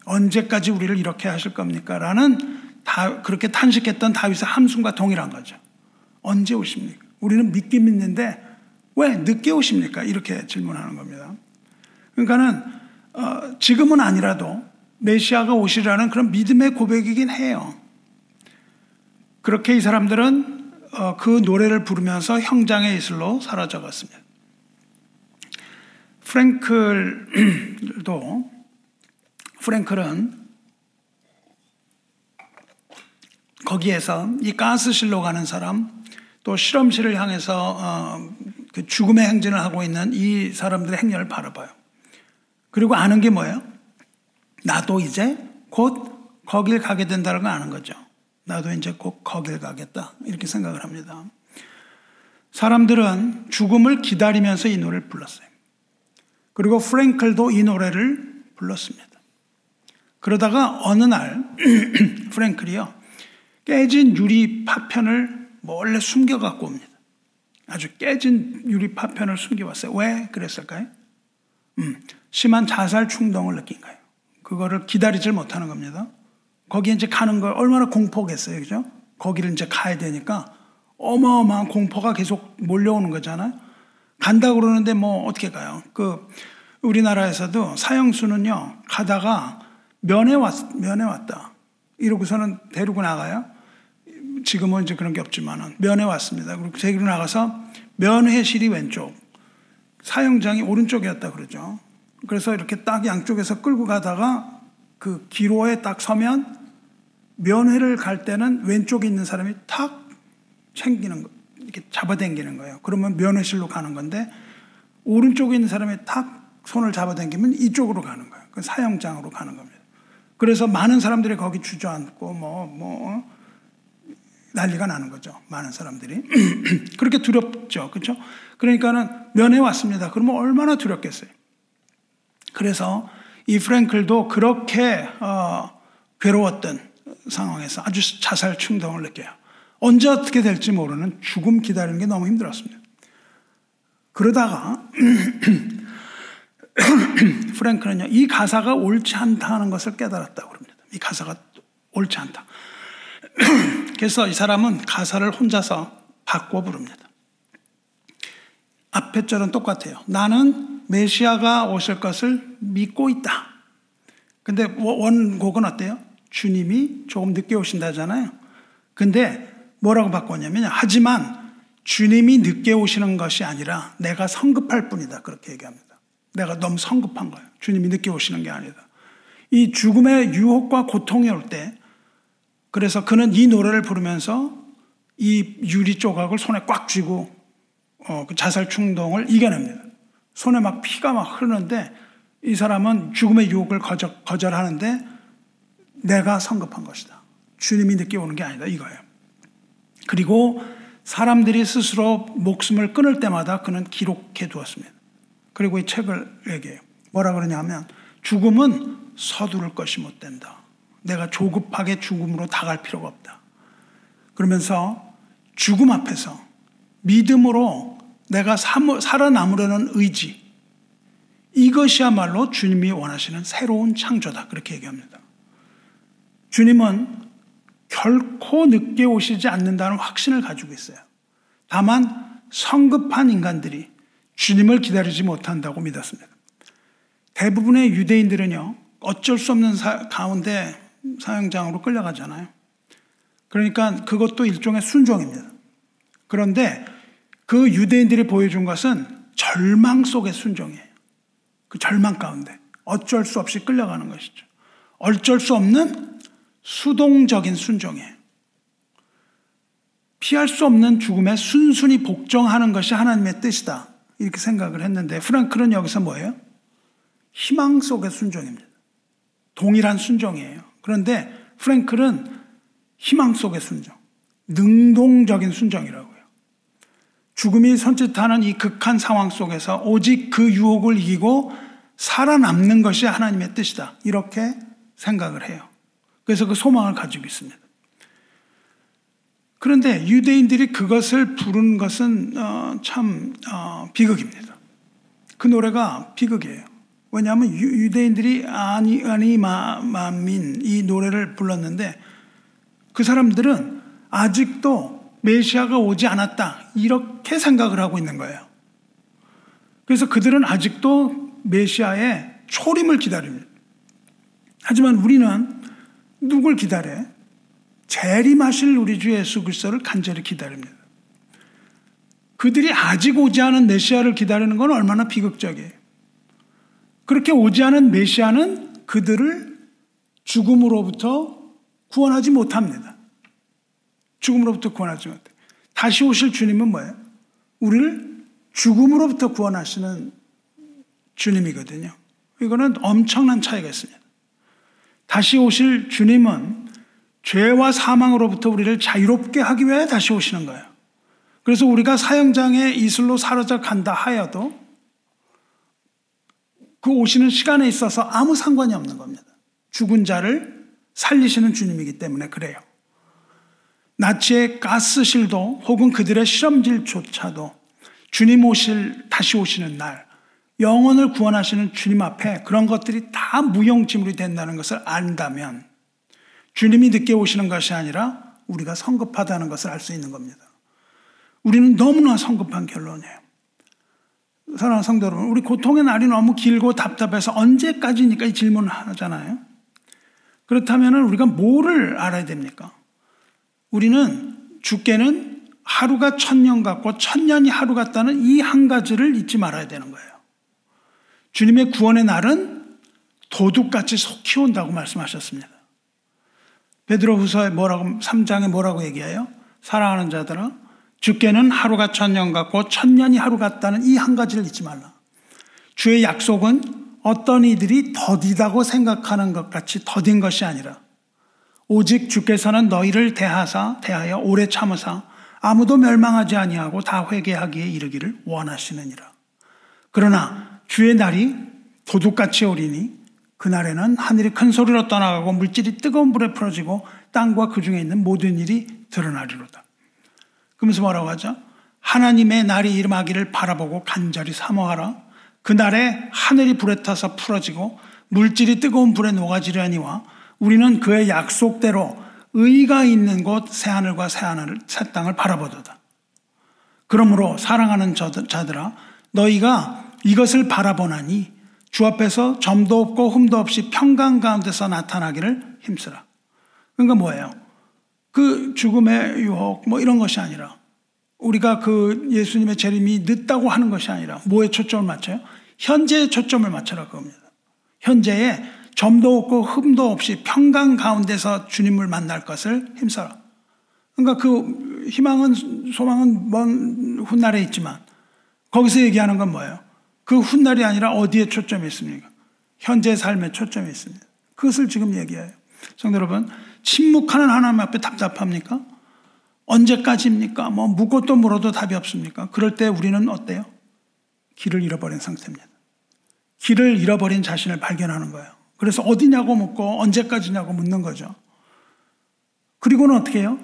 언제까지 우리를 이렇게 하실 겁니까? 라는 다 그렇게 탄식했던 다윗의 함숨과 동일한 거죠. 언제 오십니까? 우리는 믿긴 믿는데 왜 늦게 오십니까? 이렇게 질문하는 겁니다. 그러니까는 어, 지금은 아니라도 메시아가 오시라는 그런 믿음의 고백이긴 해요. 그렇게 이 사람들은 그 노래를 부르면서 형장의 이슬로 사라져갔습니다. 프랭클도 프랭클은 거기에서 이 가스실로 가는 사람, 또 실험실을 향해서 죽음의 행진을 하고 있는 이 사람들의 행렬을 바라봐요. 그리고 아는 게 뭐예요? 나도 이제 곧 거길 가게 된다는 걸 아는 거죠. 나도 이제 곧 거길 가겠다. 이렇게 생각을 합니다. 사람들은 죽음을 기다리면서 이 노래를 불렀어요. 그리고 프랭클도 이 노래를 불렀습니다. 그러다가 어느 날 프랭클이요, 깨진 유리 파편을 몰래 숨겨 갖고 옵니다. 아주 깨진 유리 파편을 숨겨왔어요. 왜 그랬을까요? 음, 심한 자살 충동을 느낀 거예요. 그거를 기다리질 못하는 겁니다. 거기에 이제 가는 걸 얼마나 공포겠어요. 그죠? 거기를 이제 가야 되니까 어마어마한 공포가 계속 몰려오는 거잖아요. 간다고 그러는데 뭐 어떻게 가요? 그, 우리나라에서도 사형수는요, 가다가 면회 왔, 면회 왔다. 이러고서는 데리고 나가요. 지금은 이제 그런 게 없지만은 면회 왔습니다. 그리고 데리고 나가서 면회실이 왼쪽, 사형장이 오른쪽이었다 그러죠. 그래서 이렇게 딱 양쪽에서 끌고 가다가 그 기로에 딱 서면 면회를 갈 때는 왼쪽에 있는 사람이 탁 챙기는 거, 이렇게 잡아당기는 거예요. 그러면 면회실로 가는 건데 오른쪽에 있는 사람이 탁 손을 잡아당기면 이쪽으로 가는 거예요. 그 사형장으로 가는 겁니다. 그래서 많은 사람들이 거기 주저앉고 뭐, 뭐 난리가 나는 거죠. 많은 사람들이. 그렇게 두렵죠. 그렇죠? 그러니까는 면회 왔습니다. 그러면 얼마나 두렵겠어요. 그래서 이 프랭클도 그렇게 어, 괴로웠던 상황에서 아주 자살 충동을 느껴요. 언제 어떻게 될지 모르는 죽음 기다리는 게 너무 힘들었습니다. 그러다가 프랭클은요, 이 가사가 옳지 않다는 것을 깨달았다고 합니다. 이 가사가 옳지 않다. 그래서 이 사람은 가사를 혼자서 바꿔 부릅니다. 앞에 절은 똑같아요. 나는 메시아가 오실 것을 믿고 있다. 근데 원곡은 어때요? 주님이 조금 늦게 오신다잖아요. 근데 뭐라고 바꿨냐면, 하지만 주님이 늦게 오시는 것이 아니라 내가 성급할 뿐이다. 그렇게 얘기합니다. 내가 너무 성급한 거예요. 주님이 늦게 오시는 게 아니다. 이 죽음의 유혹과 고통이 올 때, 그래서 그는 이 노래를 부르면서 이 유리 조각을 손에 꽉 쥐고 어, 그 자살 충동을 이겨냅니다. 손에 막 피가 막 흐르는데 이 사람은 죽음의 유혹을 거절, 거절하는데 내가 성급한 것이다. 주님이 늦게 오는 게 아니다. 이거예요. 그리고 사람들이 스스로 목숨을 끊을 때마다 그는 기록해 두었습니다. 그리고 이 책을 얘기해요. 뭐라 그러냐 하면, 죽음은 서두를 것이 못 된다. 내가 조급하게 죽음으로 다갈 필요가 없다. 그러면서 죽음 앞에서 믿음으로 내가 살아남으려는 의지, 이것이야말로 주님이 원하시는 새로운 창조다. 그렇게 얘기합니다. 주님은 결코 늦게 오시지 않는다는 확신을 가지고 있어요. 다만 성급한 인간들이 주님을 기다리지 못한다고 믿었습니다. 대부분의 유대인들은요, 어쩔 수 없는 사, 가운데 사형장으로 끌려가잖아요. 그러니까 그것도 일종의 순종입니다. 그런데 그 유대인들이 보여준 것은 절망 속의 순종이에요. 그 절망 가운데 어쩔 수 없이 끌려가는 것이죠. 어쩔 수 없는 수동적인 순종이에요. 피할 수 없는 죽음에 순순히 복종하는 것이 하나님의 뜻이다. 이렇게 생각을 했는데, 프랑클은 여기서 뭐예요? 희망 속의 순종입니다. 동일한 순종이에요. 그런데 프랭클은 희망 속의 순종, 능동적인 순종이라고요. 죽음이 손짓하는 이 극한 상황 속에서 오직 그 유혹을 이기고 살아남는 것이 하나님의 뜻이다. 이렇게 생각을 해요. 그래서 그 소망을 가지고 있습니다. 그런데 유대인들이 그것을 부른 것은 어, 참 어, 비극입니다. 그 노래가 비극이에요. 왜냐하면 유대인들이 아니, 아니, 마, 마민 이 노래를 불렀는데 그 사람들은 아직도 메시아가 오지 않았다, 이렇게 생각을 하고 있는 거예요. 그래서 그들은 아직도 메시아의 초림을 기다립니다. 하지만 우리는 누굴 기다려? 재림하실 우리 주 예수 그리스도를 간절히 기다립니다. 그들이 아직 오지 않은 메시아를 기다리는 건 얼마나 비극적이에요. 그렇게 오지 않은 메시아는 그들을 죽음으로부터 구원하지 못합니다. 죽음으로부터 구원하지 못해요. 다시 오실 주님은 뭐예요? 우리를 죽음으로부터 구원하시는 주님이거든요. 이거는 엄청난 차이가 있습니다. 다시 오실 주님은 죄와 사망으로부터 우리를 자유롭게 하기 위해 다시 오시는 거예요. 그래서 우리가 사형장에 이슬로 사라져 간다 하여도 그 오시는 시간에 있어서 아무 상관이 없는 겁니다. 죽은 자를 살리시는 주님이기 때문에 그래요. 나치의 가스실도 혹은 그들의 실험실조차도 주님 오실, 다시 오시는 날, 영혼을 구원하시는 주님 앞에 그런 것들이 다 무용지물이 된다는 것을 안다면 주님이 늦게 오시는 것이 아니라 우리가 성급하다는 것을 알 수 있는 겁니다. 우리는 너무나 성급한 결론이에요. 사랑하는 성도 여러분, 우리 고통의 날이 너무 길고 답답해서 언제까지니까 이 질문을 하잖아요. 그렇다면 우리가 뭐를 알아야 됩니까? 우리는 주께는 하루가 천년 같고 천년이 하루 같다는 이 한 가지를 잊지 말아야 되는 거예요. 주님의 구원의 날은 도둑같이 속히 온다고 말씀하셨습니다. 베드로후서에 뭐라고, 삼 장에 뭐라고 얘기해요? 사랑하는 자들아, 주께는 하루가 천년 같고 천년이 하루 같다는 이 한 가지를 잊지 말라. 주의 약속은 어떤 이들이 더디다고 생각하는 것 같이 더딘 것이 아니라 오직 주께서는 너희를 대하사 대하여 오래 참으사 아무도 멸망하지 아니하고 다 회개하기에 이르기를 원하시느니라. 그러나 주의 날이 도둑같이 오리니 그날에는 하늘이 큰 소리로 떠나가고 물질이 뜨거운 불에 풀어지고 땅과 그 중에 있는 모든 일이 드러나리로다. 그러면서 뭐라고 하죠? 하나님의 날이 임하기를 바라보고 간절히 사모하라. 그날에 하늘이 불에 타서 풀어지고 물질이 뜨거운 불에 녹아지려니와 우리는 그의 약속대로 의가 있는 곳 새하늘과 새하늘, 새 땅을 바라보도다. 그러므로 사랑하는 자들아, 너희가 이것을 바라보나니 주 앞에서 점도 없고 흠도 없이 평강 가운데서 나타나기를 힘쓰라. 그러니까 뭐예요? 그 죽음의 유혹 뭐 이런 것이 아니라, 우리가 그 예수님의 재림이 늦다고 하는 것이 아니라 뭐에 초점을 맞춰요? 현재에 초점을 맞춰라 그겁니다. 현재에 점도 없고 흠도 없이 평강 가운데서 주님을 만날 것을 힘써라. 그러니까 그 희망은 소망은 먼 훗날에 있지만 거기서 얘기하는 건 뭐예요? 그 훗날이 아니라 어디에 초점이 있습니까? 현재 삶에 초점이 있습니다. 그것을 지금 얘기해요. 성도 여러분, 침묵하는 하나님 앞에 답답합니까? 언제까지입니까? 뭐 묻고도 물어도 답이 없습니까? 그럴 때 우리는 어때요? 길을 잃어버린 상태입니다. 길을 잃어버린 자신을 발견하는 거예요. 그래서 어디냐고 묻고 언제까지냐고 묻는 거죠. 그리고는 어떻게 해요?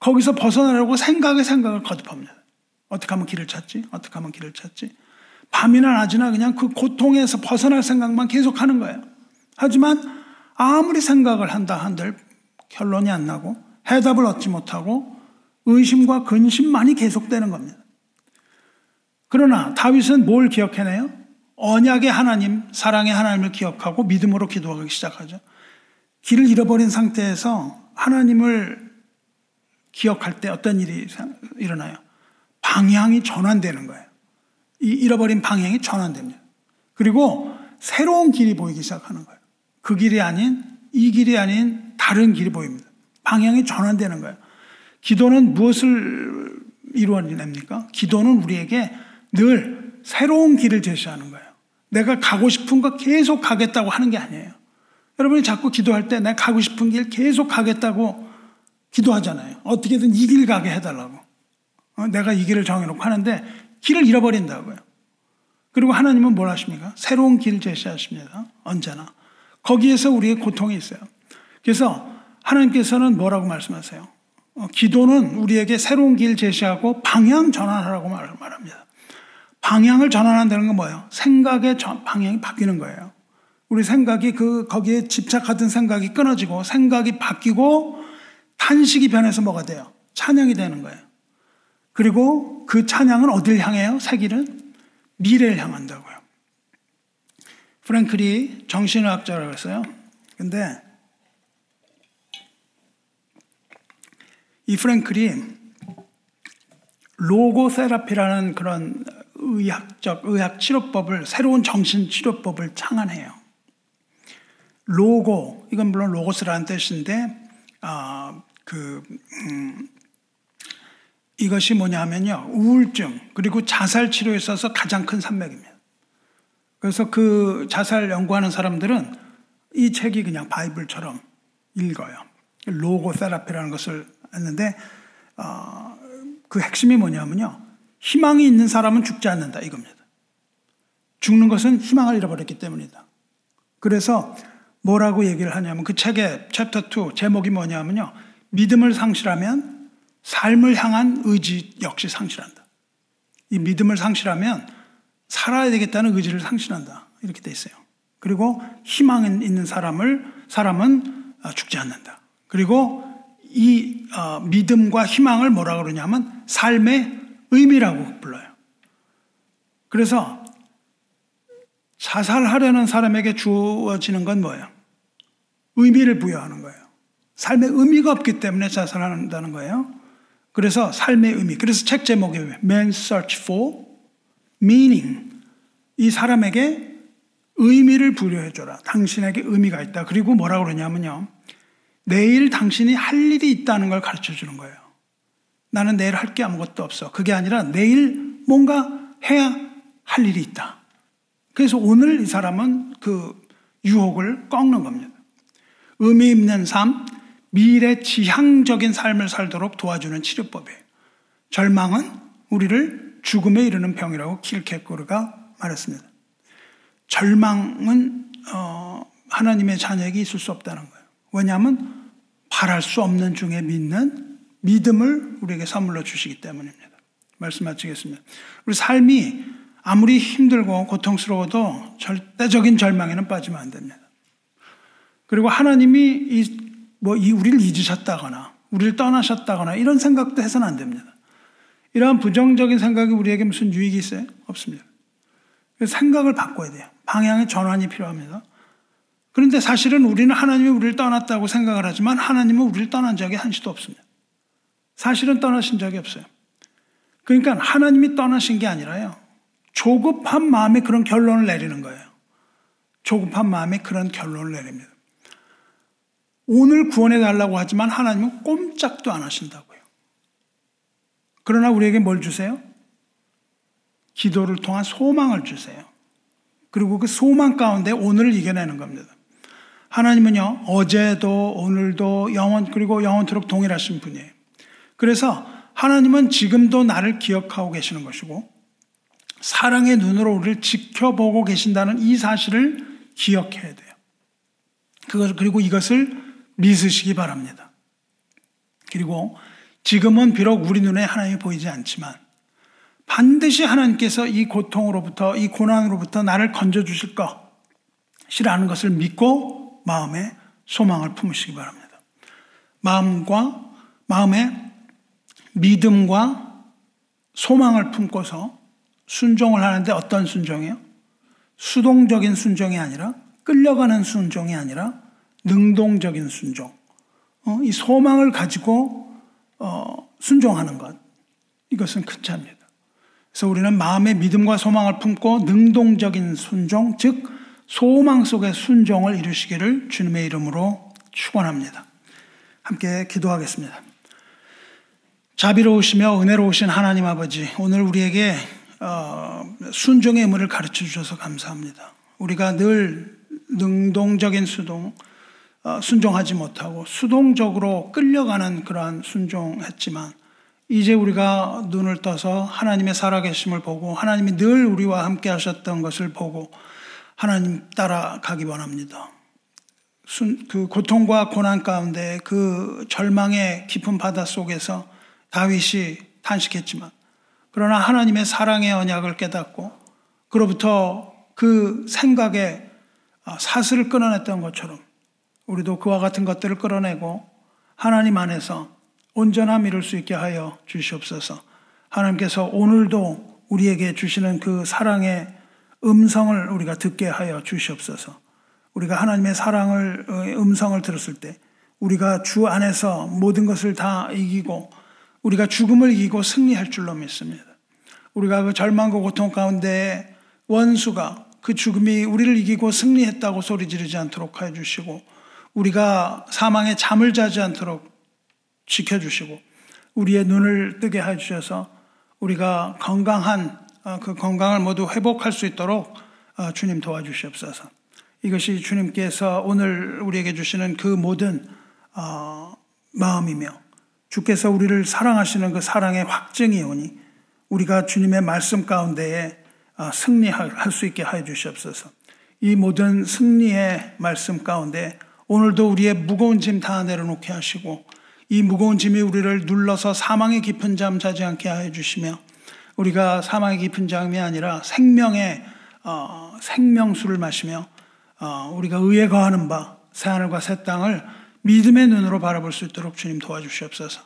거기서 벗어나려고 생각의 생각을 거듭합니다. 어떻게 하면 길을 찾지? 어떻게 하면 길을 찾지? 밤이나 낮이나 그냥 그 고통에서 벗어날 생각만 계속하는 거예요. 하지만 아무리 생각을 한다 한들 결론이 안 나고 해답을 얻지 못하고 의심과 근심만이 계속되는 겁니다. 그러나 다윗은 뭘 기억해내요? 언약의 하나님, 사랑의 하나님을 기억하고 믿음으로 기도하기 시작하죠. 길을 잃어버린 상태에서 하나님을 기억할 때 어떤 일이 일어나요? 방향이 전환되는 거예요. 이 잃어버린 방향이 전환됩니다. 그리고 새로운 길이 보이기 시작하는 거예요. 그 길이 아닌, 이 길이 아닌 다른 길이 보입니다. 방향이 전환되는 거예요. 기도는 무엇을 이루어냅니까? 기도는 우리에게 늘 새로운 길을 제시하는 거예요. 내가 가고 싶은 거 계속 가겠다고 하는 게 아니에요. 여러분이 자꾸 기도할 때 내가 가고 싶은 길 계속 가겠다고 기도하잖아요. 어떻게든 이 길 가게 해달라고. 내가 이 길을 정해놓고 하는데 길을 잃어버린다고요. 그리고 하나님은 뭘 하십니까? 새로운 길을 제시하십니다. 언제나. 거기에서 우리의 고통이 있어요. 그래서 하나님께서는 뭐라고 말씀하세요? 어, 기도는 우리에게 새로운 길 제시하고 방향 전환하라고 말, 말합니다. 방향을 전환한다는 건 뭐예요? 생각의 전, 방향이 바뀌는 거예요. 우리 생각이 그 거기에 집착하던 생각이 끊어지고 생각이 바뀌고 탄식이 변해서 뭐가 돼요? 찬양이 되는 거예요. 그리고 그 찬양은 어딜 향해요? 새 길은? 미래를 향한다고요. 프랭클이 정신의학자라고 했어요. 근데 이 프랭클이 로고세라피라는 그런 의학적, 의학치료법을, 새로운 정신치료법을 창안해요. 로고, 이건 물론 로고스라는 뜻인데, 아, 그, 음, 이것이 뭐냐 하면요. 우울증, 그리고 자살치료에 있어서 가장 큰 산맥입니다. 그래서 그 자살 연구하는 사람들은 이 책이 그냥 바이블처럼 읽어요. 로고세라피라는 것을 했는데, 어, 그 핵심이 뭐냐면요. 희망이 있는 사람은 죽지 않는다 이겁니다. 죽는 것은 희망을 잃어버렸기 때문이다. 그래서 뭐라고 얘기를 하냐면 그 책의 챕터 투 제목이 뭐냐면요. 믿음을 상실하면 삶을 향한 의지 역시 상실한다. 이 믿음을 상실하면 살아야 되겠다는 의지를 상실한다. 이렇게 돼 있어요. 그리고 희망이 있는 사람을, 사람은 죽지 않는다. 그리고 이 어, 믿음과 희망을 뭐라 그러냐면 삶의 의미라고 불러요. 그래서 자살하려는 사람에게 주어지는 건 뭐예요? 의미를 부여하는 거예요. 삶의 의미가 없기 때문에 자살한다는 거예요. 그래서 삶의 의미. 그래서 책 제목이 Man's Search for Meaning. 이 사람에게 의미를 부여해줘라. 당신에게 의미가 있다. 그리고 뭐라 그러냐면요. 내일 당신이 할 일이 있다는 걸 가르쳐주는 거예요. 나는 내일 할 게 아무것도 없어. 그게 아니라 내일 뭔가 해야 할 일이 있다. 그래서 오늘 이 사람은 그 유혹을 꺾는 겁니다. 의미 있는 삶, 미래 지향적인 삶을 살도록 도와주는 치료법이에요. 절망은 우리를 죽음에 이르는 병이라고 킬케고르가 말했습니다. 절망은 어, 하나님의 자녀에게 있을 수 없다는 거예요. 왜냐하면 바랄 수 없는 중에 믿는 믿음을 우리에게 선물로 주시기 때문입니다. 말씀 마치겠습니다. 우리 삶이 아무리 힘들고 고통스러워도 절대적인 절망에는 빠지면 안 됩니다. 그리고 하나님이 이, 뭐 이 우리를 잊으셨다거나 우리를 떠나셨다거나 이런 생각도 해서는 안 됩니다. 이러한 부정적인 생각이 우리에게 무슨 유익이 있어요? 없습니다. 그래서 생각을 바꿔야 돼요. 방향의 전환이 필요합니다. 그런데 사실은 우리는 하나님이 우리를 떠났다고 생각을 하지만 하나님은 우리를 떠난 적이 한시도 없습니다. 사실은 떠나신 적이 없어요. 그러니까 하나님이 떠나신 게 아니라요, 조급한 마음에 그런 결론을 내리는 거예요. 조급한 마음에 그런 결론을 내립니다. 오늘 구원해달라고 하지만 하나님은 꼼짝도 안 하신다고요. 그러나 우리에게 뭘 주세요? 기도를 통한 소망을 주세요. 그리고 그 소망 가운데 오늘을 이겨내는 겁니다. 하나님은요, 어제도 오늘도 영원 그리고 영원토록 동일하신 분이에요. 그래서 하나님은 지금도 나를 기억하고 계시는 것이고 사랑의 눈으로 우리를 지켜보고 계신다는 이 사실을 기억해야 돼요. 그리고 이것을 믿으시기 바랍니다. 그리고 지금은 비록 우리 눈에 하나님이 보이지 않지만 반드시 하나님께서 이 고통으로부터, 이 고난으로부터 나를 건져주실 것이라는 것을 믿고 마음에 소망을 품으시기 바랍니다. 마음과, 마음에 믿음과 소망을 품고서 순종을 하는데 어떤 순종이에요? 수동적인 순종이 아니라, 끌려가는 순종이 아니라 능동적인 순종. 어, 이 소망을 가지고 어, 순종하는 것. 이것은 큰 차입니다. 그래서 우리는 마음의 믿음과 소망을 품고 능동적인 순종, 즉 소망 속의 순종을 이루시기를 주님의 이름으로 축원합니다. 함께 기도하겠습니다. 자비로우시며 은혜로우신 하나님 아버지, 오늘 우리에게 어, 순종의 의무를 가르쳐 주셔서 감사합니다. 우리가 늘 능동적인 수동, 어, 순종하지 못하고 수동적으로 끌려가는 그러한 순종했지만 이제 우리가 눈을 떠서 하나님의 살아계심을 보고 하나님이 늘 우리와 함께 하셨던 것을 보고 하나님 따라가기 원합니다. 순, 그 고통과 고난 가운데 그 절망의 깊은 바다 속에서 다윗이 탄식했지만 그러나 하나님의 사랑의 언약을 깨닫고 그로부터 그 생각에 사슬을 끊어냈던 것처럼 우리도 그와 같은 것들을 끌어내고 하나님 안에서 온전함 이룰 수 있게 하여 주시옵소서. 하나님께서 오늘도 우리에게 주시는 그 사랑의 음성을 우리가 듣게 하여 주시옵소서. 우리가 하나님의 사랑을 음성을 들었을 때 우리가 주 안에서 모든 것을 다 이기고 우리가 죽음을 이기고 승리할 줄로 믿습니다. 우리가 그 절망과 고통 가운데 원수가 그 죽음이 우리를 이기고 승리했다고 소리 지르지 않도록 하여 주시고 우리가 사망에 잠을 자지 않도록 지켜주시고 우리의 눈을 뜨게 해주셔서 우리가 건강한 그 건강을 모두 회복할 수 있도록 주님 도와주시옵소서. 이것이 주님께서 오늘 우리에게 주시는 그 모든 마음이며 주께서 우리를 사랑하시는 그 사랑의 확증이 오니 우리가 주님의 말씀 가운데에 승리할 수 있게 해주시옵소서. 이 모든 승리의 말씀 가운데 오늘도 우리의 무거운 짐 다 내려놓게 하시고 이 무거운 짐이 우리를 눌러서 사망의 깊은 잠 자지 않게 하여 주시며 우리가 사망의 깊은 잠이 아니라 생명의 어, 생명수를 마시며 어, 우리가 의에 거하는 바 새하늘과 새 땅을 믿음의 눈으로 바라볼 수 있도록 주님 도와주시옵소서.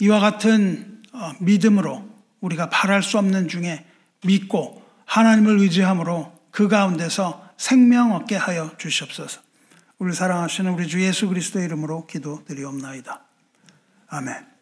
이와 같은 어, 믿음으로 우리가 바랄 수 없는 중에 믿고 하나님을 의지함으로 그 가운데서 생명 얻게 하여 주시옵소서. 우리 사랑하시는 우리 주 예수 그리스도의 이름으로 기도드리옵나이다. 아멘.